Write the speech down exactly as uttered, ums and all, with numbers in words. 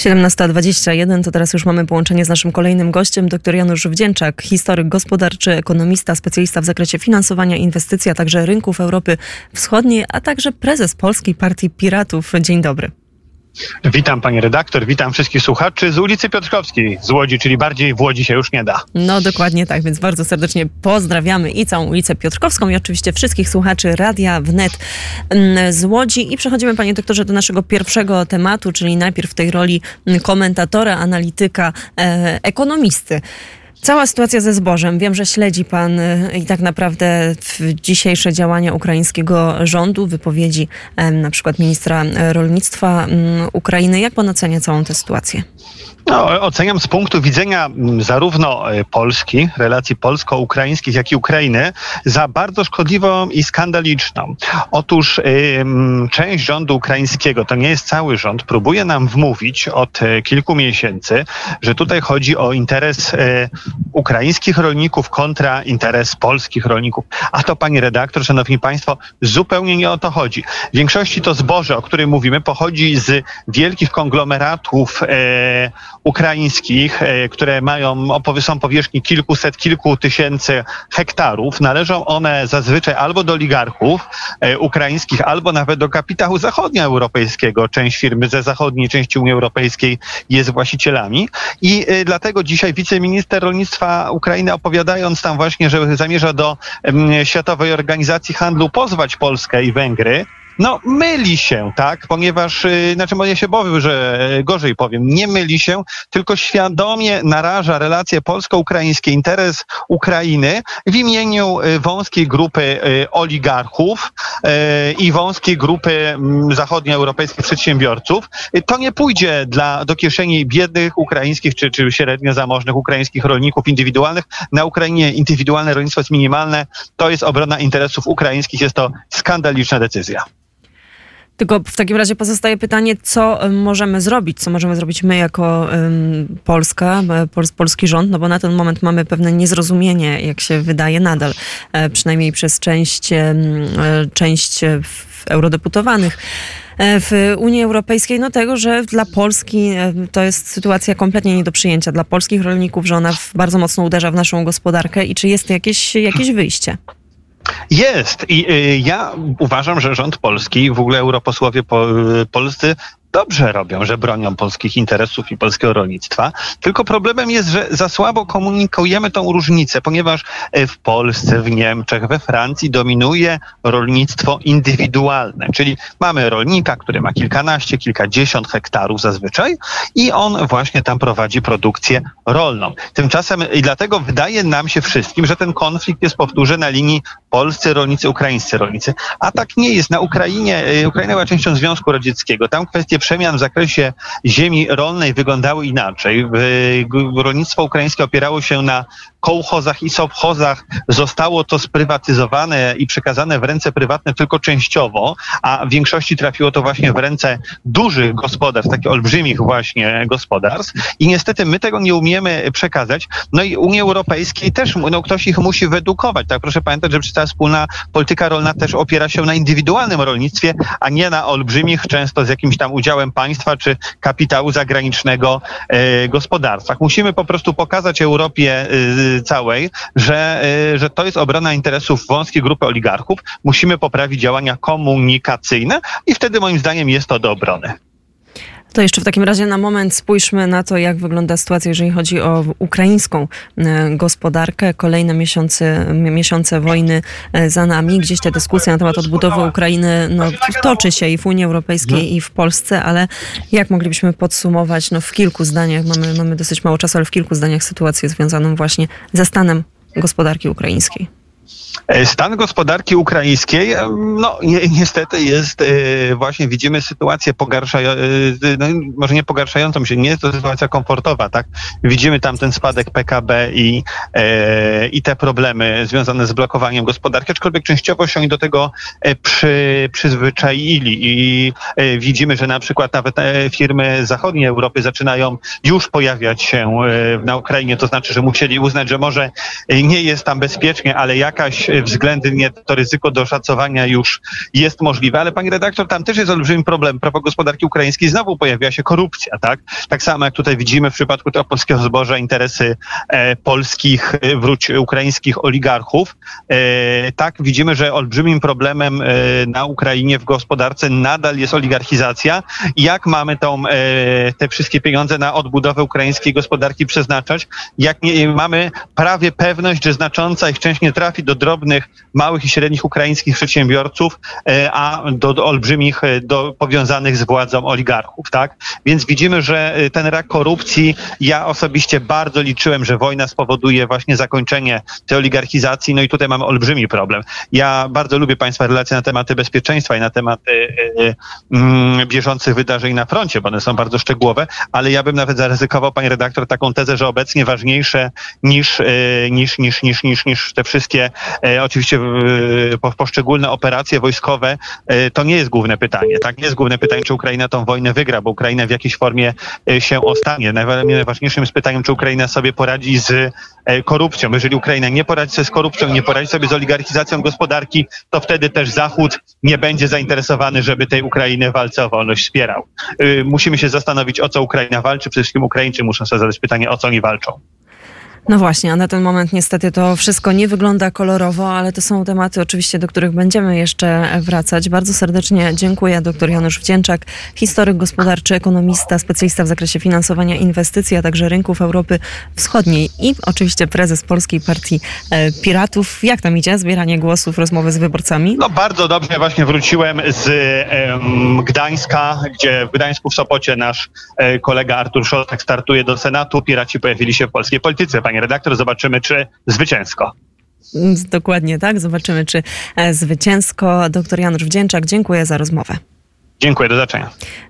siedemnasta dwadzieścia jeden, to teraz już mamy połączenie z naszym kolejnym gościem, dr Janusz Wdzięczak, historyk gospodarczy, ekonomista, specjalista w zakresie finansowania inwestycji, a także rynków Europy Wschodniej, a także prezes Polskiej Partii Piratów. Dzień dobry. Witam pani redaktor, witam wszystkich słuchaczy z ulicy Piotrkowskiej, z Łodzi, czyli bardziej w Łodzi się już nie da. No dokładnie tak, więc bardzo serdecznie pozdrawiamy i całą ulicę Piotrkowską i oczywiście wszystkich słuchaczy Radia Wnet z Łodzi. I przechodzimy, panie doktorze, do naszego pierwszego tematu, czyli najpierw w tej roli komentatora, analityka, e, ekonomisty. Cała sytuacja ze zbożem. Wiem, że śledzi pan i tak naprawdę dzisiejsze działania ukraińskiego rządu, wypowiedzi na przykład ministra rolnictwa Ukrainy. Jak pan ocenia całą tę sytuację? No, oceniam z punktu widzenia zarówno Polski, relacji polsko-ukraińskich, jak i Ukrainy za bardzo szkodliwą i skandaliczną. Otóż ym, część rządu ukraińskiego, to nie jest cały rząd, próbuje nam wmówić od y, kilku miesięcy, że tutaj chodzi o interes y, ukraińskich rolników kontra interes polskich rolników. A to, pani redaktor, szanowni państwo, zupełnie nie o to chodzi. W większości to zboże, o którym mówimy, pochodzi z wielkich konglomeratów y, ukraińskich, które mają, są powierzchni kilkuset, kilku tysięcy hektarów. Należą one zazwyczaj albo do oligarchów ukraińskich, albo nawet do kapitału zachodnioeuropejskiego. Część firmy ze zachodniej części Unii Europejskiej jest właścicielami. I dlatego dzisiaj wiceminister rolnictwa Ukrainy, opowiadając tam właśnie, że zamierza do Światowej Organizacji Handlu pozwać Polskę i Węgry, no myli się, tak, ponieważ, znaczy ja się boję, że gorzej powiem, nie myli się, tylko świadomie naraża relacje polsko-ukraińskie, interes Ukrainy w imieniu wąskiej grupy oligarchów i wąskiej grupy zachodnioeuropejskich przedsiębiorców. To nie pójdzie dla, do kieszeni biednych ukraińskich czy, czy średnio zamożnych ukraińskich rolników indywidualnych. Na Ukrainie indywidualne rolnictwo jest minimalne. To jest obrona interesów ukraińskich. Jest to skandaliczna decyzja. Tylko w takim razie pozostaje pytanie, co możemy zrobić, co możemy zrobić my jako Polska, polski rząd, no bo na ten moment mamy pewne niezrozumienie, jak się wydaje nadal, przynajmniej przez część, część eurodeputowanych w Unii Europejskiej, no tego, że dla Polski to jest sytuacja kompletnie nie do przyjęcia, dla polskich rolników, że ona bardzo mocno uderza w naszą gospodarkę i czy jest jakieś, jakieś wyjście? Jest. I y, ja uważam, że rząd polski, w ogóle europosłowie po, y, polscy dobrze robią, że bronią polskich interesów i polskiego rolnictwa, tylko problemem jest, że za słabo komunikujemy tą różnicę, ponieważ w Polsce, w Niemczech, we Francji dominuje rolnictwo indywidualne, czyli mamy rolnika, który ma kilkanaście, kilkadziesiąt hektarów zazwyczaj i on właśnie tam prowadzi produkcję rolną. Tymczasem i dlatego wydaje nam się wszystkim, że ten konflikt jest, powtórzę, na linii polscy rolnicy, ukraińscy rolnicy, a tak nie jest. Na Ukrainie, Ukraina była częścią Związku Radzieckiego, tam kwestie przemian w zakresie ziemi rolnej wyglądały inaczej. Rolnictwo ukraińskie opierało się na kołchozach i sowchozach. Zostało to sprywatyzowane i przekazane w ręce prywatne tylko częściowo, a w większości trafiło to właśnie w ręce dużych gospodarstw, takich olbrzymich właśnie gospodarstw. I niestety my tego nie umiemy przekazać. No i Unii Europejskiej też, no ktoś ich musi wyedukować. Tak, proszę pamiętać, że ta wspólna polityka rolna też opiera się na indywidualnym rolnictwie, a nie na olbrzymich, często z jakimś tam udziałem państwa czy kapitału zagranicznego y, gospodarstwach. Musimy po prostu pokazać Europie y, całej, że, y, że to jest obrona interesów wąskiej grupy oligarchów. Musimy poprawić działania komunikacyjne i wtedy moim zdaniem jest to do obrony. To jeszcze w takim razie na moment spójrzmy na to, jak wygląda sytuacja, jeżeli chodzi o ukraińską gospodarkę. Kolejne miesiące, miesiące wojny za nami. Gdzieś ta dyskusja na temat odbudowy Ukrainy no, toczy się i w Unii Europejskiej, i w Polsce, ale jak moglibyśmy podsumować, no w kilku zdaniach, mamy, mamy dosyć mało czasu, ale w kilku zdaniach sytuację związaną właśnie ze stanem gospodarki ukraińskiej. Stan gospodarki ukraińskiej, no ni- niestety jest, yy, właśnie widzimy sytuację pogarszającą, yy, no, może nie pogarszającą się, nie jest to sytuacja komfortowa, tak? Widzimy tam ten spadek P K B i, yy, i te problemy związane z blokowaniem gospodarki, aczkolwiek częściowo się do tego przy, przyzwyczaili i yy, widzimy, że na przykład nawet yy, firmy zachodniej Europy zaczynają już pojawiać się yy, na Ukrainie, to znaczy, że musieli uznać, że może yy, nie jest tam bezpiecznie, ale jak jakaś względnie to ryzyko do szacowania już jest możliwe, ale pani redaktor, tam też jest olbrzymi problem. Prawo gospodarki ukraińskiej, znowu pojawia się korupcja, tak? Tak samo jak tutaj widzimy w przypadku tego polskiego zboża interesy e, polskich, wróć ukraińskich oligarchów. E, tak, widzimy, że olbrzymim problemem e, na Ukrainie w gospodarce nadal jest oligarchizacja. Jak mamy tą, e, te wszystkie pieniądze na odbudowę ukraińskiej gospodarki przeznaczać? Jak nie, mamy prawie pewność, że znacząca ich część nie trafi do drobnych, małych i średnich ukraińskich przedsiębiorców, e, a do, do olbrzymich, do powiązanych z władzą oligarchów, tak? Więc widzimy, że ten rak korupcji, ja osobiście bardzo liczyłem, że wojna spowoduje właśnie zakończenie tej oligarchizacji, no i tutaj mamy olbrzymi problem. Ja bardzo lubię państwa relacje na tematy bezpieczeństwa i na tematy mm, bieżących wydarzeń na froncie, bo one są bardzo szczegółowe, ale ja bym nawet zaryzykował, pani redaktor, taką tezę, że obecnie ważniejsze niż, niż, niż, niż, niż, niż te wszystkie e, oczywiście e, po, poszczególne operacje wojskowe, e, to nie jest główne pytanie, tak? Nie jest główne pytanie, czy Ukraina tą wojnę wygra, bo Ukraina w jakiejś formie się ostanie. Najważniejszym jest pytaniem, czy Ukraina sobie poradzi z korupcją. Jeżeli Ukraina nie poradzi sobie z korupcją, nie poradzi sobie z oligarchizacją gospodarki, to wtedy też Zachód nie będzie zainteresowany, żeby tej Ukrainy w walce o wolność wspierał. Musimy się zastanowić, o co Ukraina walczy. Przede wszystkim Ukraińcy muszą sobie zadać pytanie, o co oni walczą. No właśnie, a na ten moment niestety to wszystko nie wygląda kolorowo, ale to są tematy oczywiście, do których będziemy jeszcze wracać. Bardzo serdecznie dziękuję. Doktor Janusz Wdzięczak, historyk gospodarczy, ekonomista, specjalista w zakresie finansowania inwestycji, a także rynków Europy Wschodniej i oczywiście prezes Polskiej Partii Piratów. Jak tam idzie zbieranie głosów, rozmowy z wyborcami? No bardzo dobrze. Ja właśnie wróciłem z um, Gdańska, gdzie w Gdańsku, w Sopocie nasz e, kolega Artur Szotek startuje do Senatu. Piraci pojawili się w polskiej polityce. Pani redaktor, zobaczymy, czy zwycięsko. Dokładnie tak, zobaczymy, czy zwycięsko. Doktor Janusz Wdzięczak, dziękuję za rozmowę. Dziękuję, do zobaczenia.